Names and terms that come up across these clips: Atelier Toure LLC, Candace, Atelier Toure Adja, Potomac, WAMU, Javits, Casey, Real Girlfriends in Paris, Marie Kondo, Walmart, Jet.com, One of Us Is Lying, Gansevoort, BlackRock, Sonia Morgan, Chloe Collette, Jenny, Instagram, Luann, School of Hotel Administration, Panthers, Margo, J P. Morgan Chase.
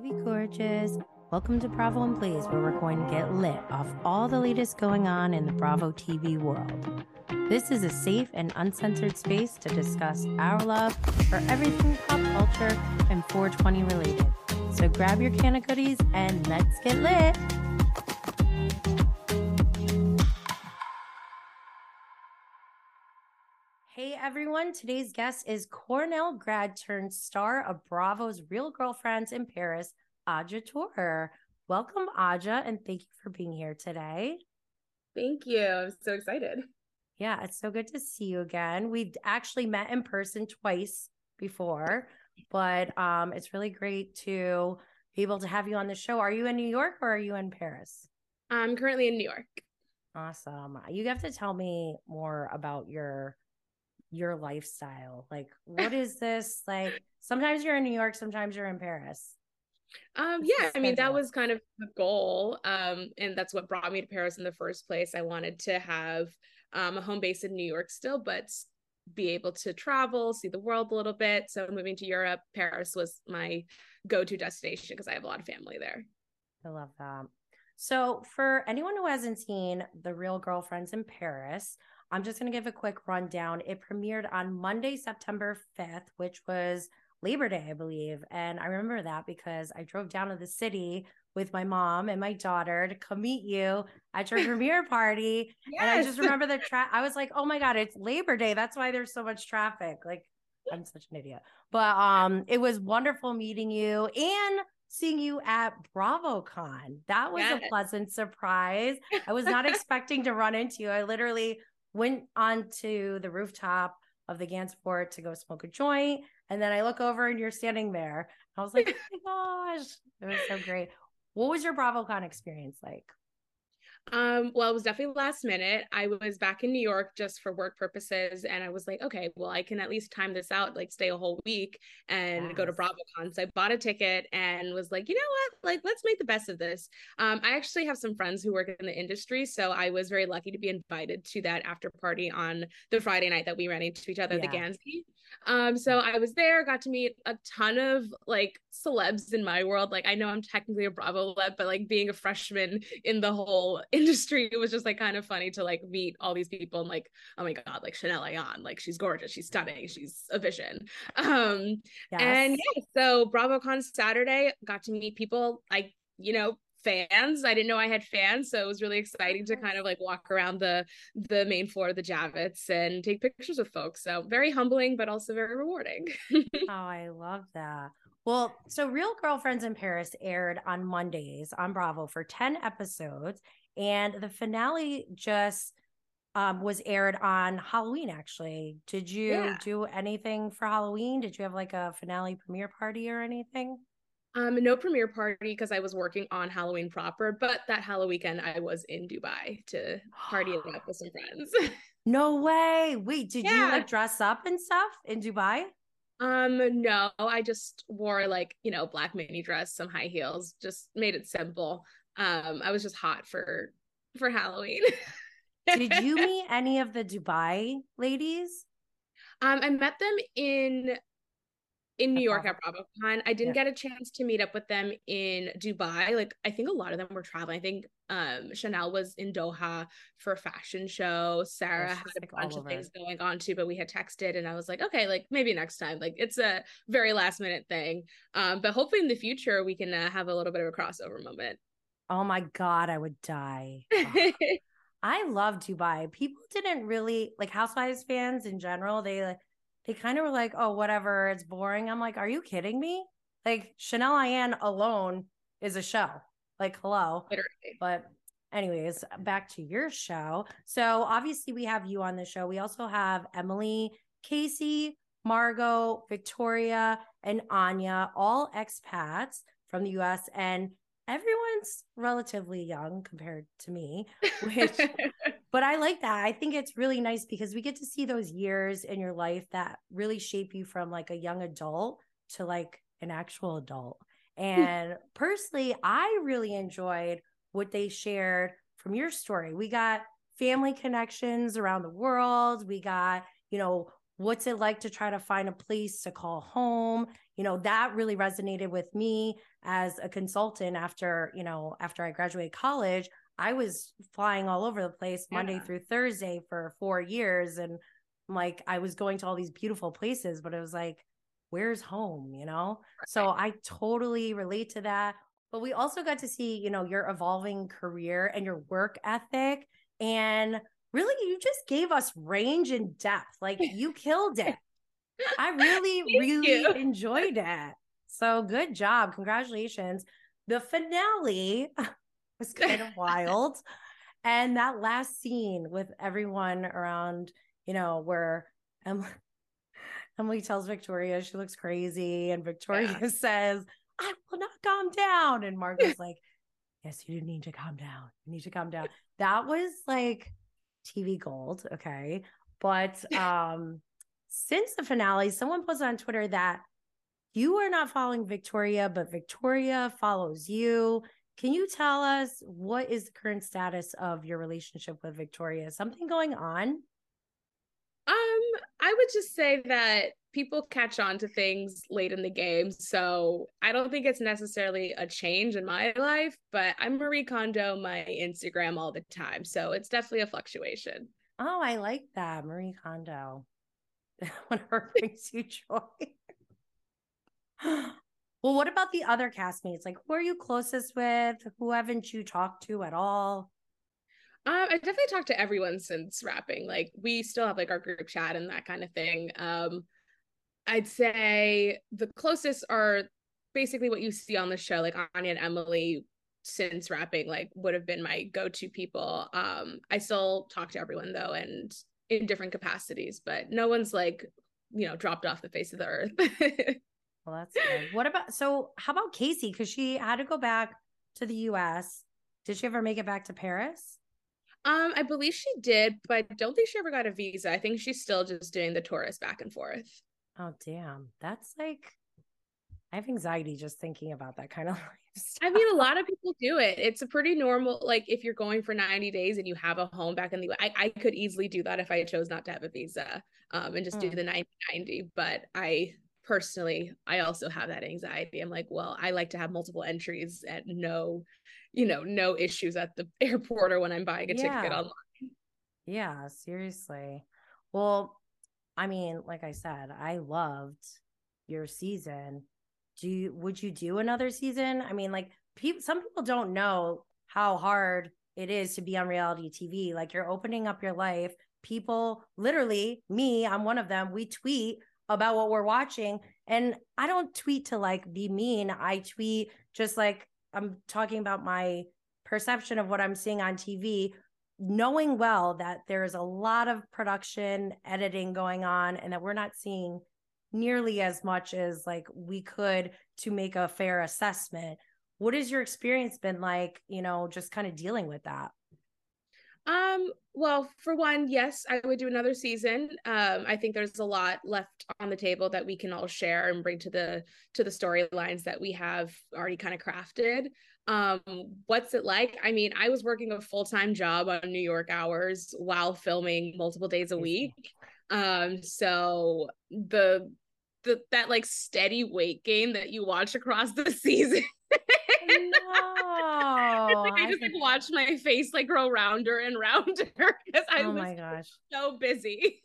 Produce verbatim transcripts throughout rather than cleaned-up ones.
baby gorgeous. Welcome to Bravo and Please, where we're going to get lit off all the latest going on in the Bravo T V world. This is a safe and uncensored space to discuss our love for everything pop culture and four twenty related. So grab your can of goodies and let's get lit. Hey everyone, today's guest is Cornell grad turned star of Bravo's Real Girlfriends in Paris, Adja Toure. Welcome, Adja, and thank you for being here today. Thank you. I'm so excited. Yeah, it's so good to see you again. We've actually met in person twice before, but um, it's really great to be able to have you on the show. Are you in New York or are you in Paris? I'm currently in New York. Awesome. You have to tell me more about your your lifestyle. Like, what is this? Like, sometimes you're in New York, sometimes you're in Paris. Um, yeah, I mean, that was kind of the goal. Um, and that's what brought me to Paris in the first place. I wanted to have um, a home base in New York still, but be able to travel, see the world a little bit. So moving to Europe, Paris was my go-to destination because I have a lot of family there. I love that. So for anyone who hasn't seen The Real Girlfriends in Paris, I'm just going to give a quick rundown. It premiered on Monday, September fifth, which was Labor Day, I believe. And I remember that because I drove down to the city with my mom and my daughter to come meet you at your premiere party. Yes. And I just remember the traffic. I was like, oh my God, it's Labor Day. That's why there's so much traffic. Like, I'm such an idiot. But um, it was wonderful meeting you and seeing you at BravoCon. That was yes. a pleasant surprise. I was not expecting to run into you. I literally went onto the rooftop of the Gansevoort to go smoke a joint. And then I look over and you're standing there. I was like, oh my gosh, it was so great. What was your BravoCon experience like? Um, well, it was definitely last minute. I was back in New York just for work purposes. And I was like, okay, well, I can at least time this out, like stay a whole week and yes. go to BravoCon. So I bought a ticket and was like, you know what, like, let's make the best of this. Um, I actually have some friends who work in the industry. So I was very lucky to be invited to that after party on the Friday night that we ran into each other yeah. at the Gansey. Um, so I was there, got to meet a ton of like celebs in my world. Like, I know I'm technically a Bravo leb, but like being a freshman in the whole industry, it was just like kind of funny to like meet all these people and like, oh my God, like Chanel Ayan, like she's gorgeous, she's stunning, she's a vision. Um, yes. And yeah, so BravoCon Saturday, got to meet people like, you know, fans. I didn't know I had fans, so it was really exciting to kind of like walk around the the main floor of the Javits and take pictures with folks. So very humbling, but also very rewarding. Oh, I love that. Well, so Real Girlfriends in Paris aired on Mondays on Bravo for ten episodes, and the finale just um, was aired on Halloween. Actually, did you yeah. do anything for Halloween? Did you have like a finale premiere party or anything? Um, no premiere party because I was working on Halloween proper, but that Halloween weekend I was in Dubai to party it up with some friends. No way. Wait, did yeah. you like dress up and stuff in Dubai? Um, no, I just wore like, you know, black mini dress, some high heels, just made it simple. Um, I was just hot for, for Halloween. Did you meet any of the Dubai ladies? Um, I met them in In New York at BravoCon. I didn't yeah. get a chance to meet up with them in Dubai. Like, I think a lot of them were traveling. I think um, Chanel was in Doha for a fashion show. Sarah oh, had a bunch of things going on too, but we had texted and I was like, okay, like maybe next time. Like, it's a very last minute thing. Um, but hopefully in the future, we can uh, have a little bit of a crossover moment. Oh my God, I would die. Oh. I love Dubai. People didn't really, like Housewives fans in general, they like, they kind of were like, oh, whatever, it's boring. I'm like, are you kidding me? Like, Chanel Ayan alone is a show. Like, hello. Literally. But anyways, back to your show. So obviously we have you on the show. We also have Emily, Casey, Margo, Victoria, and Anya, all expats from the U S. And everyone's relatively young compared to me, which... But I like that. I think it's really nice because we get to see those years in your life that really shape you from like a young adult to like an actual adult. And personally, I really enjoyed what they shared from your story. We got family connections around the world. We got, you know, what's it like to try to find a place to call home? You know, that really resonated with me as a consultant after, you know, after I graduated college, I was flying all over the place Monday yeah. through Thursday for four years. And like, I was going to all these beautiful places, but it was like, where's home, you know? Right. So I totally relate to that. But we also got to see, you know, your evolving career and your work ethic. And really, you just gave us range and depth. Like you killed it. I really, really you. enjoyed it. So good job. Congratulations. The finale was kind of wild. And that last scene with everyone around, you know, where Emily, Emily tells Victoria she looks crazy. And Victoria yeah. says, I will not calm down. And Margo's like, yes, you need to calm down. You need to calm down. That was like T V gold. Okay. But um, since the finale, someone posted on Twitter that you are not following Victoria, but Victoria follows you. Can you tell us what is the current status of your relationship with Victoria? Something going on? Um, I would just say that people catch on to things late in the game. So I don't think it's necessarily a change in my life, but I'm Marie Kondo my Instagram all the time. So it's definitely a fluctuation. Oh, I like that. Marie Kondo. Whatever brings you joy. Well, what about the other castmates? Like, who are you closest with? Who haven't you talked to at all? Um, I definitely talked to everyone since wrapping. Like, we still have like our group chat and that kind of thing. Um, I'd say the closest are basically what you see on the show. Like Anya and Emily since wrapping, like, would have been my go-to people. Um, I still talk to everyone though, and in different capacities, but no one's like, you know, dropped off the face of the earth. Well, that's good. What about, so how about Casey? Cause she had to go back to the U S. Did she ever make it back to Paris? Um, I believe she did, but I don't think she ever got a visa. I think she's still just doing the tourist back and forth. Oh, damn. That's like, I have anxiety just thinking about that kind of lifestyle. I mean, a lot of people do it. It's a pretty normal, like if you're going for ninety days and you have a home back in the U S, I, I could easily do that if I chose not to have a visa um, and just mm. do the ninety ninety. But I personally, I also have that anxiety. I'm like, well, I like to have multiple entries at no, you know, no issues at the airport or when I'm buying a yeah. ticket online. Yeah, seriously. Well, I mean, like I said, I loved your season. Do you, would you do another season? I mean, like people, some people don't know how hard it is to be on reality T V. Like you're opening up your life. People, literally me, I'm one of them. We tweet about what we're watching. And I don't tweet to like be mean. I tweet just like, I'm talking about my perception of what I'm seeing on T V, knowing well that there's a lot of production editing going on and that we're not seeing nearly as much as like we could to make a fair assessment. What has your experience been like, you know, just kind of dealing with that? Um, well, for one, yes, I would do another season. Um, I think there's a lot left on the table that we can all share and bring to the, to the storylines that we have already kind of crafted. Um, what's it like? I mean, I was working a full-time job on New York hours while filming multiple days a week. Um, so the, the, that like steady weight gain that you watch across the season. No, it's like I, I just think... like watched my face like grow rounder and rounder because I oh was my gosh. so busy.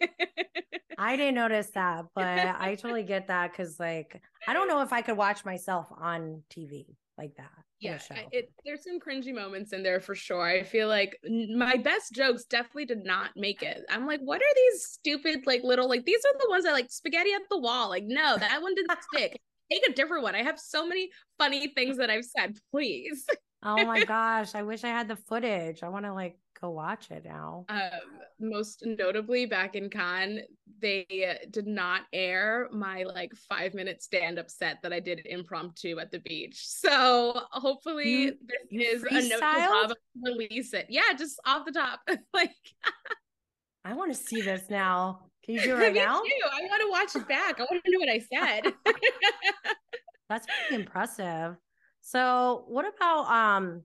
I didn't notice that, but I totally get that because like I don't know if I could watch myself on T V like that. Yeah, it, there's some cringy moments in there for sure. I feel like my best jokes definitely did not make it. I'm like, what are these stupid like little like these are the ones that like spaghetti at the wall. Like no, that one didn't stick. Take a different one. I have so many funny things that I've said, please. Oh my gosh. I wish I had the footage. I want to like go watch it now. Um, most notably back in Cannes, they did not air my like five minute stand-up set that I did impromptu at the beach. So hopefully you, this you is freestyled? A note to Bravo release it. Yeah. Just off the top. Like I want to see this now. Can you do it right Me now? Too. I want to watch it back. I want to know what I said. That's pretty impressive. So what about um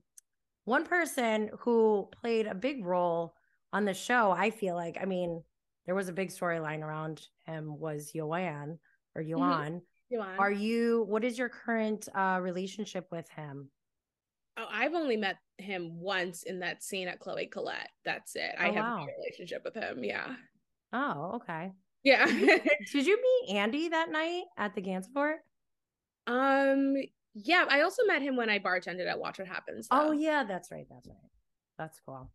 one person who played a big role on the show? I feel like, I mean, there was a big storyline around him was Yuan or Yuan. Mm-hmm. Yuan. Are you, what is your current uh, relationship with him? Oh, I've only met him once in that scene at Chloe Collette. That's it. Oh, I have wow. a relationship with him. Yeah. Oh, okay. Yeah. Did you meet Andy that night at the Gansevoort? Um, yeah. I also met him when I bartended at Watch What Happens. Though. Oh yeah, that's right. That's right. That's cool.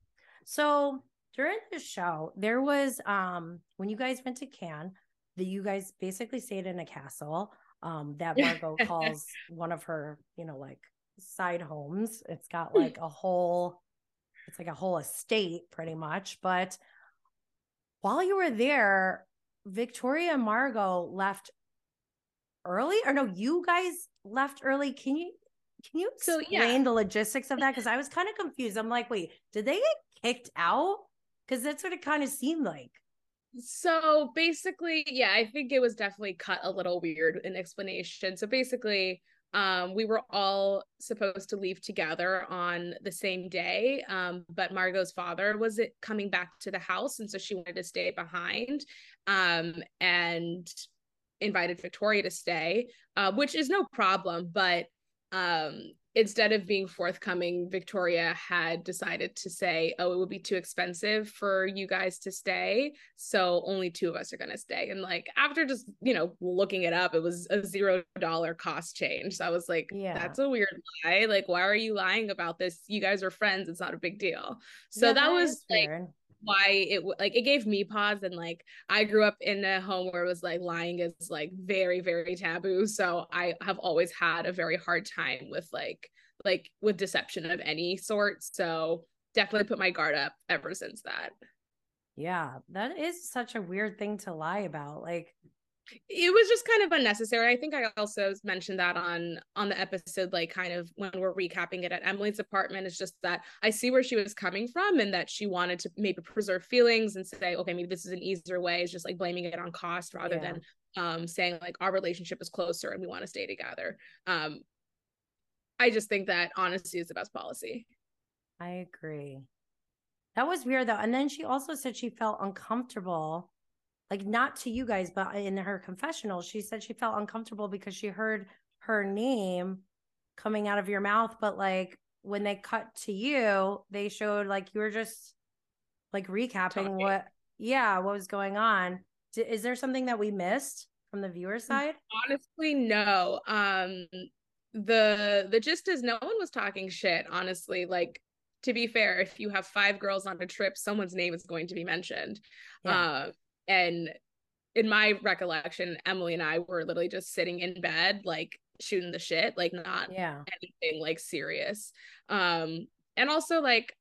So during the show, there was, um, when you guys went to Cannes, that you guys basically stayed in a castle, um, that Margo calls one of her, you know, like side homes. It's got like a whole, it's like a whole estate pretty much. But while you were there, Victoria and Margo left early, or no, you guys left early. Can you, can you explain so, yeah. the logistics of that? Cause I was kind of confused. I'm like, wait, did they get kicked out? Cause that's what it kind of seemed like. So basically, yeah, I think it was definitely cut a little weird in explanation. So basically, Um, we were all supposed to leave together on the same day, um, but Margo's father was coming back to the house, and so she wanted to stay behind um, and invited Victoria to stay, uh, which is no problem, but um, instead of being forthcoming, Victoria had decided to say, oh, it would be too expensive for you guys to stay, so only two of us are going to stay. And like, after just, you know, looking it up, it was a zero dollar cost change. So I was like, yeah. that's a weird lie. Like, why are you lying about this? You guys are friends. It's not a big deal. So yeah, that, that was like weird. Why it like it gave me pause. And like, I grew up in a home where it was like lying is like very, very taboo. So I have always had a very hard time with like like with deception of any sort. So definitely put my guard up ever since that. Yeah, that is such a weird thing to lie about. Like, it was just kind of unnecessary. I think I also mentioned that on on the episode, like kind of when we're recapping it at Emily's apartment. It's just that I see where she was coming from and that she wanted to maybe preserve feelings and say, okay, maybe this is an easier way. It's just like blaming it on cost rather yeah. than um, saying like our relationship is closer and we want to stay together. Um, I just think that honesty is the best policy. I agree. That was weird though. And then she also said she felt uncomfortable, like not to you guys, but in her confessional, she said she felt uncomfortable because she heard her name coming out of your mouth. But like when they cut to you, they showed like you were just like recapping Talking. what, yeah, what was going on. D- is there something that we missed from the viewer side? Honestly, no. Um, the the gist is no one was talking shit. Honestly, like to be fair, if you have five girls on a trip, someone's name is going to be mentioned. Yeah. Uh, And in my recollection, Emily and I were literally just sitting in bed, like shooting the shit, like not yeah. anything like serious. Um, and also like,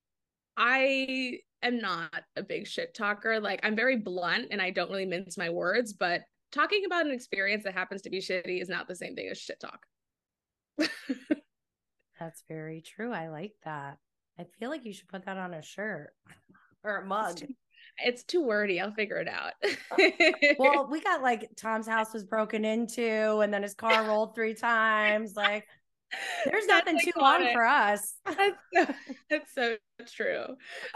I am not a big shit talker. Like I'm very blunt and I don't really mince my words, but talking about an experience that happens to be shitty is not the same thing as shit talk. That's very true. I like that. I feel like you should put that on a shirt or a mug. It's too wordy. I'll figure it out. Well, we got like Tom's house was broken into and then his car rolled three times. Like there's that's nothing too on for us. That's so, that's so true.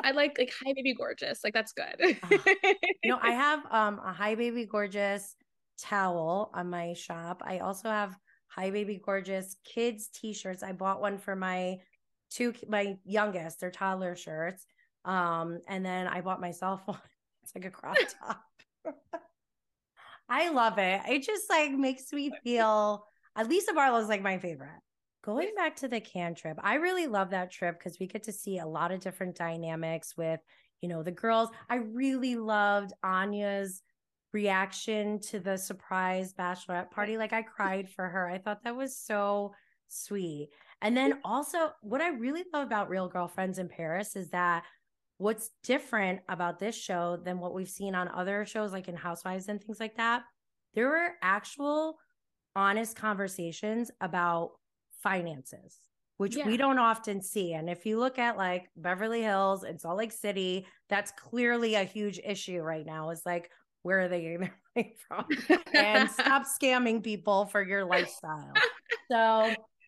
I like like Hi Baby Gorgeous. Like that's good. uh, you know, I have um a Hi Baby Gorgeous towel on my shop. I also have Hi Baby Gorgeous kids t-shirts. I bought one for my two my youngest, their toddler shirts. Um, and then I bought myself one. It's like a crop top. I love it. It just like makes me feel, at Lisa Barlow's like my favorite. Going back to the Cannes trip, I really love that trip because we get to see a lot of different dynamics with, you know, the girls. I really loved Anya's reaction to the surprise bachelorette party. Like I cried for her. I thought that was so sweet. And then also what I really love about Real Girlfriends in Paris is that what's different about this show than what we've seen on other shows, like in Housewives and things like that, there were actual honest conversations about finances, which yeah. we don't often see. And if you look at like Beverly Hills and Salt Lake City, that's clearly a huge issue right now. It's like, where are they getting their money from? And stop scamming people for your lifestyle. So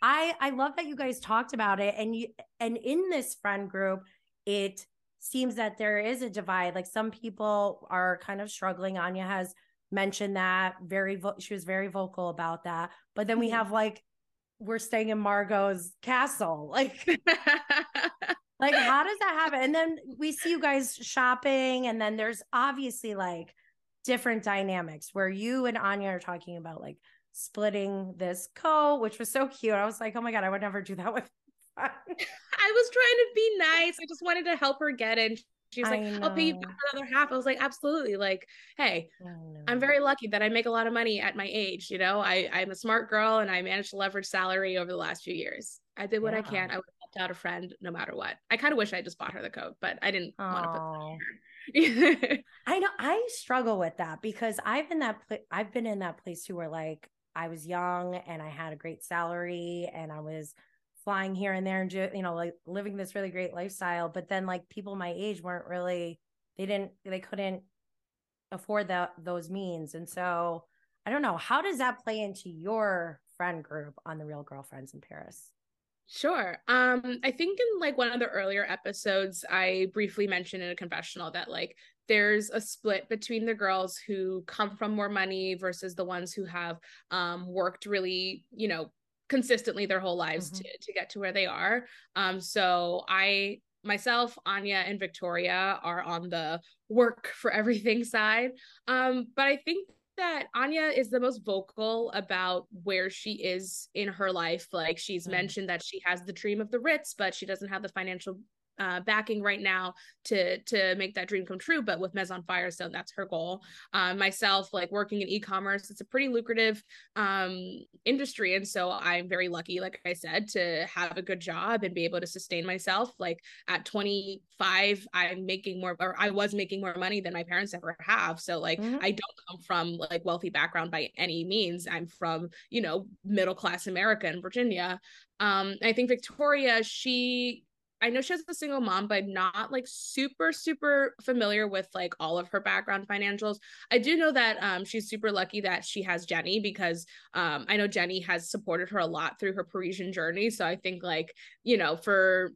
I, I love that you guys talked about it. And you, and in this friend group, it seems that there is a divide. Like some people are kind of struggling. Anya has mentioned that very, vo- she was very vocal about that. But then we have like, we're staying in Margo's castle. Like, like how does that happen? And then we see you guys shopping. And then there's obviously like different dynamics where you and Anya are talking about like splitting this coat, which was so cute. I was like, oh my God, I would never do that with I was trying to be nice. I just wanted to help her get in. She's like, I'll pay you back another half. I was like, absolutely. Like, hey, I'm very lucky that I make a lot of money at my age. You know, I, I'm a smart girl and I managed to leverage salary over the last few years. I did what yeah. I can. I would have helped out a friend no matter what. I kind of wish I just bought her the coat, but I didn't Aww. want to put that on her. I know. I struggle with that because I've been that, pl- I've been in that place too where like I was young and I had a great salary and I was flying here and there and, you know, like living this really great lifestyle. But then like people my age weren't really, they didn't, they couldn't afford that, those means. And so I don't know, how does that play into your friend group on the Real Girlfriends in Paris? Sure. Um, I think in like one of the earlier episodes, I briefly mentioned in a confessional that like there's a split between the girls who come from more money versus the ones who have um, worked really, you know, consistently their whole lives mm-hmm. to, to get to where they are. Um, so I, myself, Anya and Victoria are on the work for everything side. Um, but I think that Anya is the most vocal about where she is in her life. Like she's mm-hmm. mentioned that she has the dream of the Ritz, but she doesn't have the financial Uh, backing right now to to make that dream come true. But with Maison Firestone, that's her goal. Um, myself, like working in e-commerce, it's a pretty lucrative um, industry. And so I'm very lucky, like I said, to have a good job and be able to sustain myself. Like at twenty-five, I'm making more, or I was making more money than my parents ever have. So like, mm-hmm. I don't come from like wealthy background by any means. I'm from, you know, middle-class America in Virginia. Um, I think Victoria, she, I know she has a single mom, but I'm not like super, super familiar with like all of her background financials. I do know that um, she's super lucky that she has Jenny because um, I know Jenny has supported her a lot through her Parisian journey. So I think like, you know, for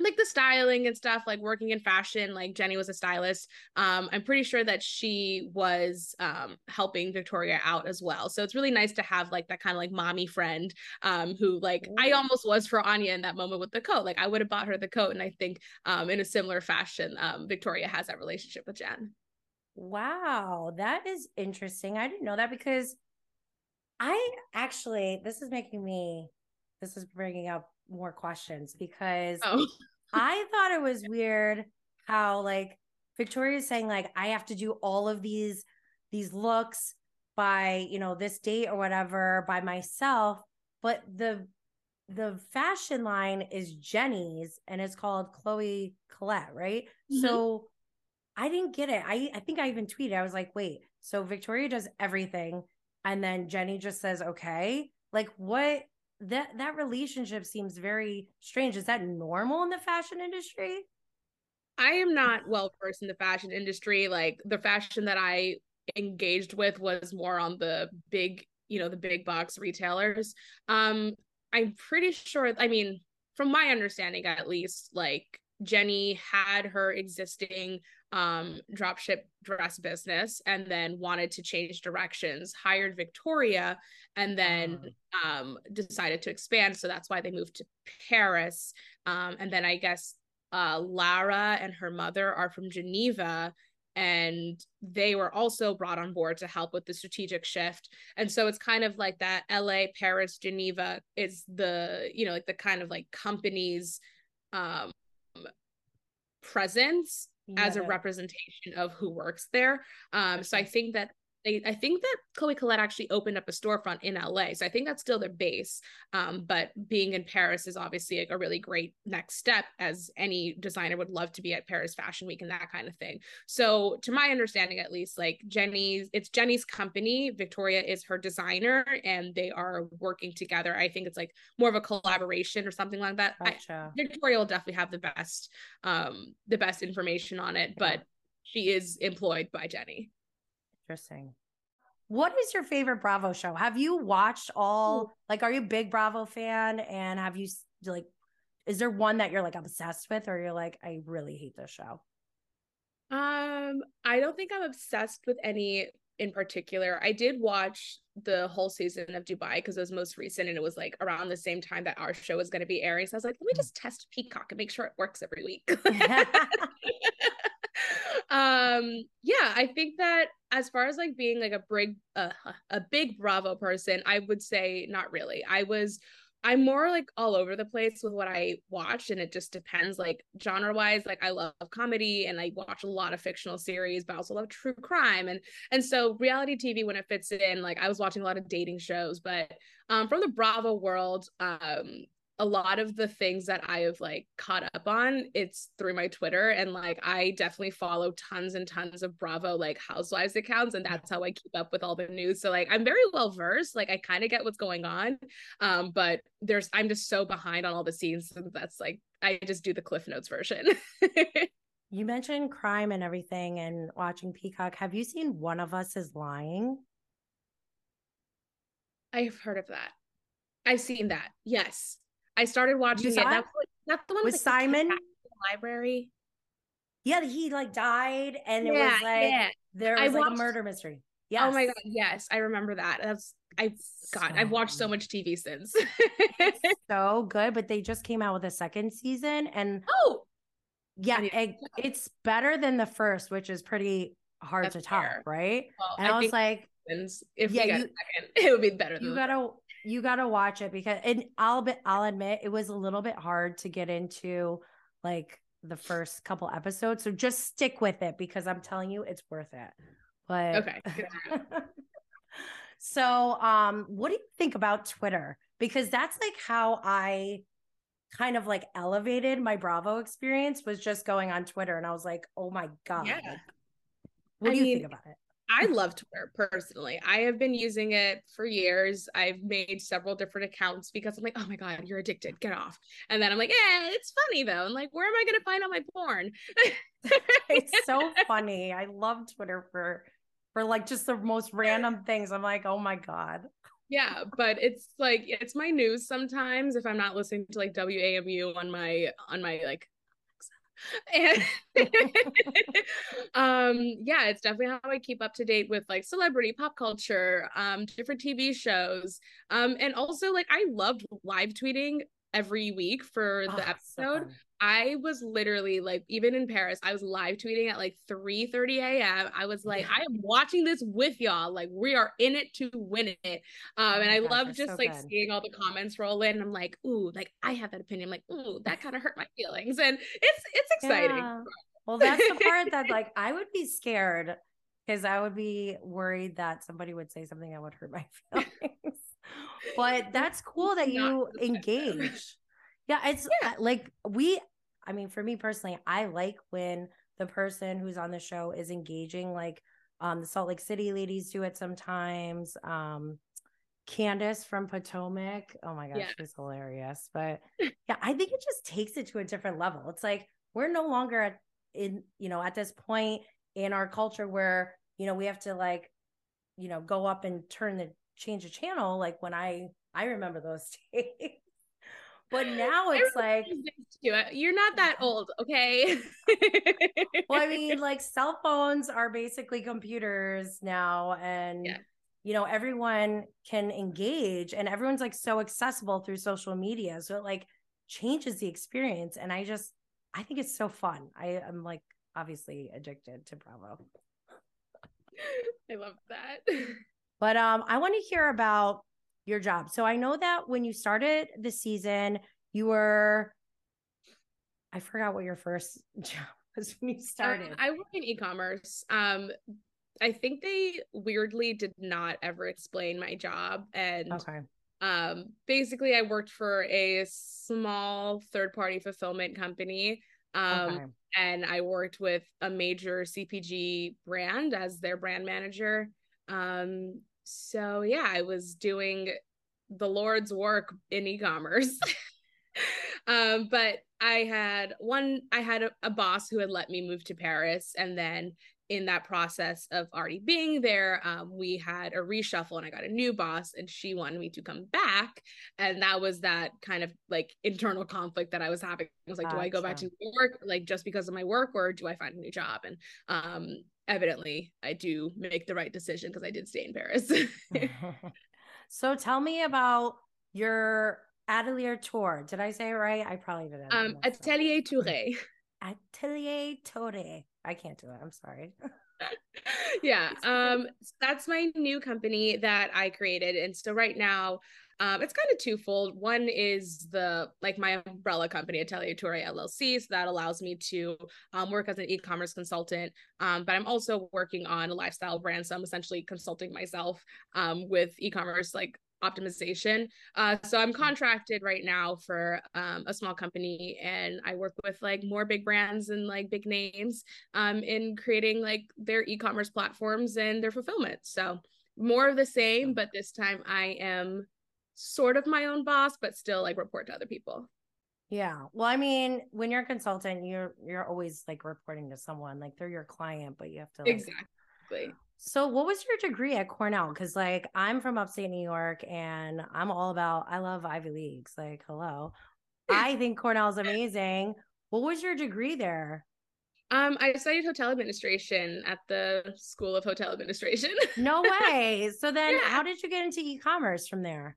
like the styling and stuff, like working in fashion, like Jenny was a stylist. Um, I'm pretty sure that she was um, helping Victoria out as well. So it's really nice to have like that kind of like mommy friend um, who like Ooh. I almost was for Anya in that moment with the coat. Like I would have bought her the coat. And I think um, in a similar fashion, um, Victoria has that relationship with Jen. Wow. That is interesting. I didn't know that because I actually, this is making me, this is bringing up more questions because oh. I thought it was weird how like Victoria's saying like I have to do all of these these looks by, you know, this date or whatever by myself, but the the fashion line is Jenny's and it's called Chloe Collette, right? Mm-hmm. So I didn't get it. I I think I even tweeted. I was like, wait, so Victoria does everything and then Jenny just says okay? Like what? That that relationship seems very strange. Is that normal in the fashion industry? I am not well versed in the fashion industry. Like the fashion that I engaged with was more on the big, you know, the big box retailers. Um, I'm pretty sure, I mean, from my understanding at least, like Jenny had her existing um, dropship dress business and then wanted to change directions, hired Victoria, and then um, decided to expand. So that's why they moved to Paris. Um, and then I guess uh, Lara and her mother are from Geneva, and they were also brought on board to help with the strategic shift. And so it's kind of like that L A, Paris, Geneva is the, you know, like the kind of like companies um, presence yeah. as a representation of who works there. Um, okay. So I think that they, I think that Chloe Collette actually opened up a storefront in L A. So I think that's still their base. Um, but being in Paris is obviously like a really great next step, as any designer would love to be at Paris Fashion Week and that kind of thing. So to my understanding, at least, like Jenny's, it's Jenny's company. Victoria is her designer and they are working together. I think it's like more of a collaboration or something like that. Gotcha. I, Victoria will definitely have the best, um, the best information on it, yeah. but she is employed by Jenny. Interesting. What is your favorite Bravo show? Have you watched all, like, are you a big Bravo fan? And have you, like, Is there one that you're like obsessed with, or you're like, I really hate this show? Um, I don't think I'm obsessed with any in particular. I did watch the whole season of Dubai because it was most recent, and it was like around the same time that our show was going to be airing. So I was like, let me just test Peacock and make sure it works every week. um, yeah, I think that as far as like being like a big, uh, a big Bravo person, I would say not really. I was, I'm more like all over the place with what I watch, and it just depends like genre wise. Like I love comedy and I watch a lot of fictional series, but I also love true crime. And, and so reality T V, when it fits in, like I was watching a lot of dating shows, but, um, from the Bravo world, um, a lot of the things that I have like caught up on, it's through my Twitter. And like, I definitely follow tons and tons of Bravo, like housewives accounts. And that's how I keep up with all the news. So like, I'm very well versed. Like I kind of get what's going on. Um, but there's, I'm just so behind on all the scenes. So that's like, I just do the Cliff Notes version. You mentioned crime and everything and watching Peacock. Have you seen One of Us Is Lying? I've heard of that. I've seen that. Yes. I started watching it. That's the one with, with like, Simon. The library. Yeah, he like died, and yeah, it was like yeah. there was I like watched... a murder mystery. Yes. Oh my god! Yes, I remember that. That's I. So God, I've watched so much T V since. It's so good, but they just came out with a second season, and oh, yeah, it, it's better than the first, which is pretty hard That's to fair. Top, right? Well, and I, I was like, if yeah, we got you, a second, it would be better. Than you the gotta. First. You got to watch it because, and I'll be, I'll admit it was a little bit hard to get into like the first couple episodes. So just stick with it because I'm telling you, it's worth it. But okay. So, um, what do you think about Twitter? Because that's like how I kind of like elevated my Bravo experience was just going on Twitter. And I was like, oh my God, yeah. like, what I do you mean- think about it? I love Twitter personally. I have been using it for years. I've made several different accounts because I'm like, oh my God, you're addicted. Get off. And then I'm like, yeah, it's funny though. I'm like, where am I going to find all my porn? It's so funny. I love Twitter for, for like just the most random things. I'm like, oh my God. Yeah, but it's like, it's my news sometimes if I'm not listening to like W A M U on my, on my like, and um yeah, it's definitely how I keep up to date with like celebrity pop culture, um different T V shows, um and also like I loved live tweeting every week for the oh, episode. So I was literally like, even in Paris, I was live tweeting at like three thirty a.m. I was like, I am watching this with y'all. Like we are in it to win it. Um, and I oh love just so like good. Seeing all the comments roll in. I'm like, ooh, like I have that opinion. I'm like, ooh, that kind of hurt my feelings. And it's, it's exciting. Yeah. Well, that's the part that like, I would be scared because I would be worried that somebody would say something that would hurt my feelings, but that's cool that you engage. Yeah. It's yeah. like we, I mean, for me personally, I like when the person who's on the show is engaging, like um, the Salt Lake City ladies do it sometimes. Um, Candace from Potomac. Oh my gosh, yeah. She's hilarious. But yeah, I think it just takes it to a different level. It's like, we're no longer at, in, you know, at this point in our culture where, you know, we have to like, you know, go up and turn the, change the channel. Like when I, I remember those days. But now it's like, you're not that old, okay? Well, I mean, like cell phones are basically computers now. And, yeah. you know, everyone can engage and everyone's like so accessible through social media. So it like changes the experience. And I just, I think it's so fun. I am like obviously addicted to Bravo. I love that. But um, I want to hear about your job. So I know that when you started the season, you were, I forgot what your first job was when you started. I work in e-commerce. Um, I think they weirdly did not ever explain my job. And okay. um, basically I worked for a small third-party fulfillment company. Um, okay. And I worked with a major C P G brand as their brand manager. Um, So yeah, I was doing the Lord's work in e-commerce. um, but I had one, I had a, a boss who had let me move to Paris. And then in that process of already being there, um, we had a reshuffle and I got a new boss and she wanted me to come back. And that was that kind of like internal conflict that I was having. I was like, gotcha. Do I go back to work, like just because of my work, or do I find a new job? And um, evidently I do make the right decision because I did stay in Paris. So tell me about your Atelier Toure. Did I say it right? I probably didn't. Um, Atelier Toure. Atelier Toure. I can't do it. I'm sorry. Yeah. Um, so that's my new company that I created. And so right now, um, it's kind of twofold. One is the, like my umbrella company, Atelier Toure L L C. So that allows me to um, work as an e-commerce consultant. Um, but I'm also working on a lifestyle brand. So I'm essentially consulting myself um, with e-commerce, like optimization. Uh, so I'm contracted right now for um, a small company, and I work with like more big brands and like big names um, in creating like their e-commerce platforms and their fulfillment. So more of the same, but this time I am sort of my own boss, but still like report to other people. Yeah. Well, I mean, when you're a consultant, you're, you're always like reporting to someone, like they're your client, but you have to like— Exactly. So what was your degree at Cornell? Because like I'm from upstate New York and I'm all about, I love Ivy Leagues. Like, hello. I think Cornell's amazing. What was your degree there? Um, I studied hotel administration at the School of Hotel Administration. No way. So then yeah. How did you get into e-commerce from there?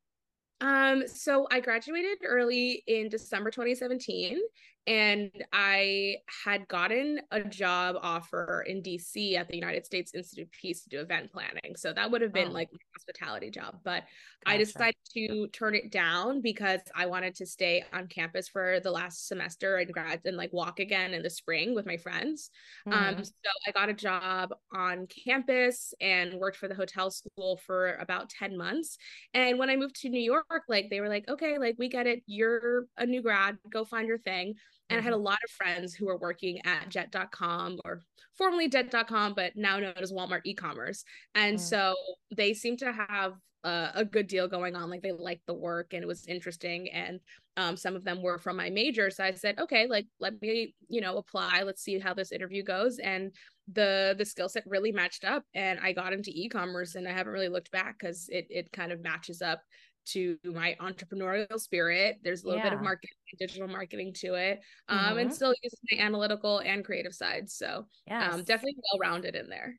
Um, so I graduated early in December twenty seventeen, and I had gotten a job offer in D C at the United States Institute of Peace to do event planning. So that would have been oh. like my hospitality job, but gotcha. I decided to turn it down because I wanted to stay on campus for the last semester and grad and like walk again in the spring with my friends. Mm-hmm. Um, so I got a job on campus and worked for the hotel school for about ten months. And when I moved to New York, like they were like, okay, like we get it. You're a new grad, go find your thing. And I had a lot of friends who were working at Jet dot com, or formerly Jet dot com, but now known as Walmart e-commerce. And so they seemed to have a, a good deal going on. Like they liked the work and it was interesting. And um, some of them were from my major. So I said, okay, like, let me, you know, apply. Let's see how this interview goes. And the, the skill set really matched up, and I got into e-commerce, and I haven't really looked back because it, it kind of matches up to my entrepreneurial spirit. There's a little yeah. bit of marketing, digital marketing to it, um, mm-hmm. and still using the analytical and creative side. So yes. um, definitely well-rounded in there.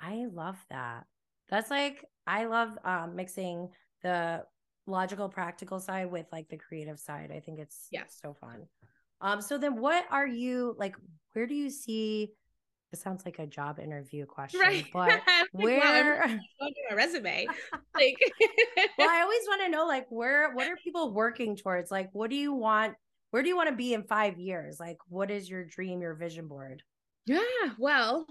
I love that. That's like, I love um, mixing the logical, practical side with like the creative side. I think it's yeah. so fun. Um, so then what are you, like, where do you see— it sounds like a job interview question, right? But where well, on your resume, like, well, I always want to know, like, where, what are people working towards? Like, what do you want? Where do you want to be in five years? Like, what is your dream, your vision board? Yeah. Well,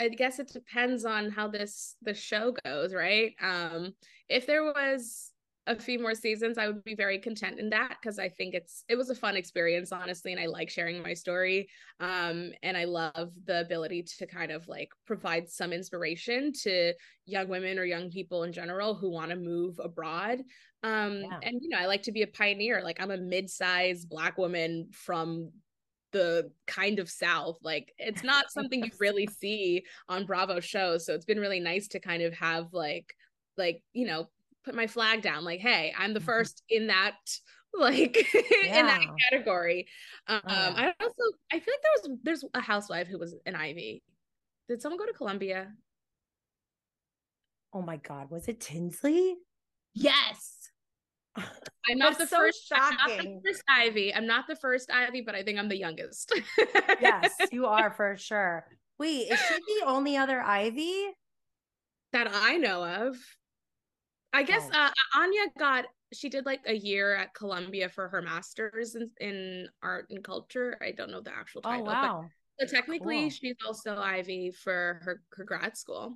I guess it depends on how this, the show goes, right? Um, if there was a few more seasons, I would be very content in that, because I think it's it was a fun experience, honestly, and I like sharing my story, um and I love the ability to kind of like provide some inspiration to young women or young people in general who want to move abroad. um yeah. And you know, I like to be a pioneer. Like, I'm a mid-sized Black woman from the kind of South. Like, it's not something you really see on Bravo shows, so it's been really nice to kind of have like like you know, put my flag down, like, hey, I'm the first in that, like, yeah. in that category. Um, oh, yeah. I also, I feel like there was, there's a housewife who was an Ivy. Did someone go to Columbia? Oh my God. Was it Tinsley? Yes. I'm not the so first, shocking. Not the first Ivy. I'm not the first Ivy, but I think I'm the youngest. Yes, you are for sure. Wait, is she the only other Ivy that I know of? I guess uh, Anya got, she did like a year at Columbia for her master's in, in art and culture. I don't know the actual title. Oh, wow. But, so technically cool. She's also Ivy for her, her grad school.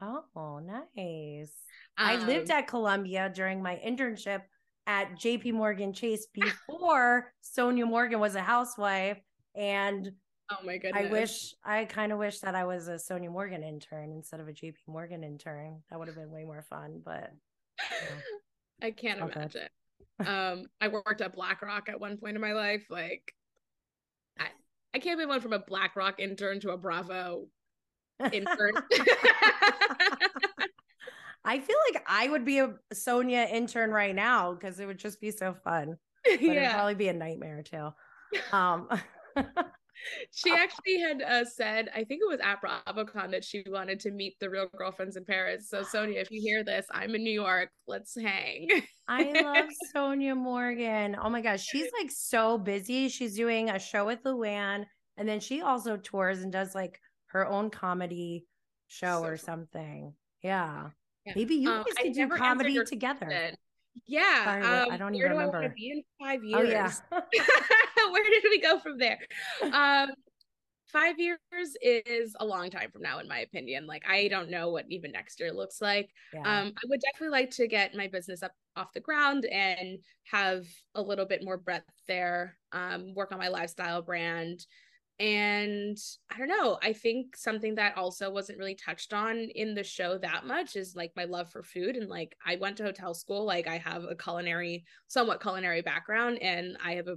Oh, nice. Um, I lived at Columbia during my internship at J P. Morgan Chase before Sonia Morgan was a housewife. And oh my goodness. I wish, I kind of wish that I was a Sonia Morgan intern instead of a J P. Morgan intern. That would have been way more fun, but. You know. I can't All imagine. um, I worked at BlackRock at one point in my life. Like, I, I can't believe I went from a BlackRock intern to a Bravo in person. I feel like I would be a Sonia intern right now because it would just be so fun. But yeah. It'd probably be a nightmare too. Um, she actually had uh, said, I think it was at BravoCon, that she wanted to meet the Real Girlfriends in Paris. So Sonia, if you hear this, I'm in New York. Let's hang. I love Sonia Morgan. Oh my gosh. She's like so busy. She's doing a show with Luann. And then she also tours and does like her own comedy show so, or something. Yeah. yeah. Maybe you guys um, could do comedy together. Question. Yeah. Sorry, um, I don't even remember. Where do I want to be in five years? Oh, yeah. Where did we go from there? Um, five years is a long time from now, in my opinion. Like, I don't know what even next year looks like. Yeah. Um, I would definitely like to get my business up off the ground and have a little bit more breadth there, um, work on my lifestyle brand. And I don't know, I think something that also wasn't really touched on in the show that much is like my love for food. And like, I went to hotel school, like I have a culinary, somewhat culinary background, and I have a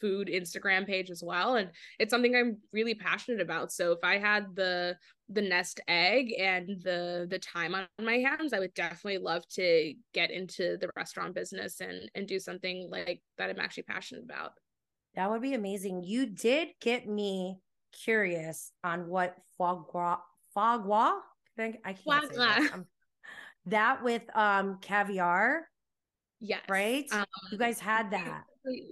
food Instagram page as well. And it's something I'm really passionate about. So if I had the, the nest egg and the, the time on my hands, I would definitely love to get into the restaurant business and, and do something like that I'm actually passionate about. That would be amazing. You did get me curious on what foie gras, foie gras? I think I can't say that. Um, that with um caviar. Yes. Right? Um, you guys had that.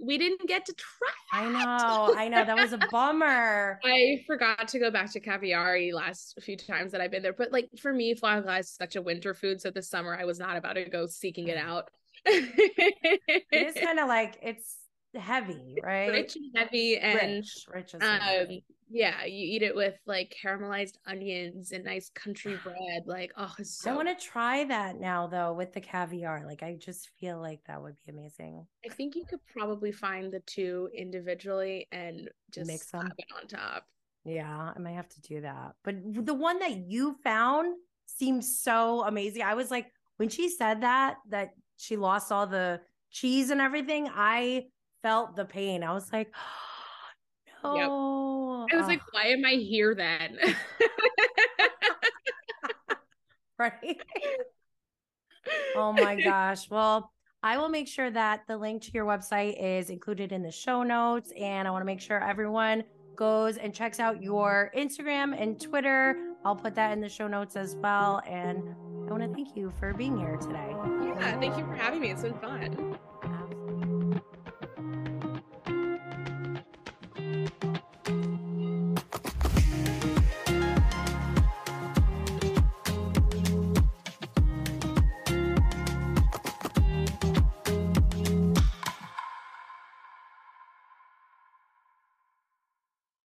We didn't get to try it. I know. I know. That was a bummer. I forgot to go back to caviari last few times that I've been there. But like for me, foie gras is such a winter food. So this summer I was not about to go seeking it out. It is kind of like it's heavy, right? Rich and heavy, and rich, rich um, heavy. Yeah, you eat it with like caramelized onions and nice country bread. Like, oh, so I want to try that now though with the caviar. Like, I just feel like that would be amazing. I think you could probably find the two individually and just mix them it on top. Yeah, I might have to do that. But the one that you found seems so amazing. I was like, when she said that that she lost all the cheese and everything, I felt the pain. I was like, oh, no. Yep. I was oh. like, why am I here then? Right? Oh my gosh. Well, I will make sure that the link to your website is included in the show notes. And I want to make sure everyone goes and checks out your Instagram and Twitter. I'll put that in the show notes as well. And I want to thank you for being here today. Yeah. Thank you for having me. It's been fun.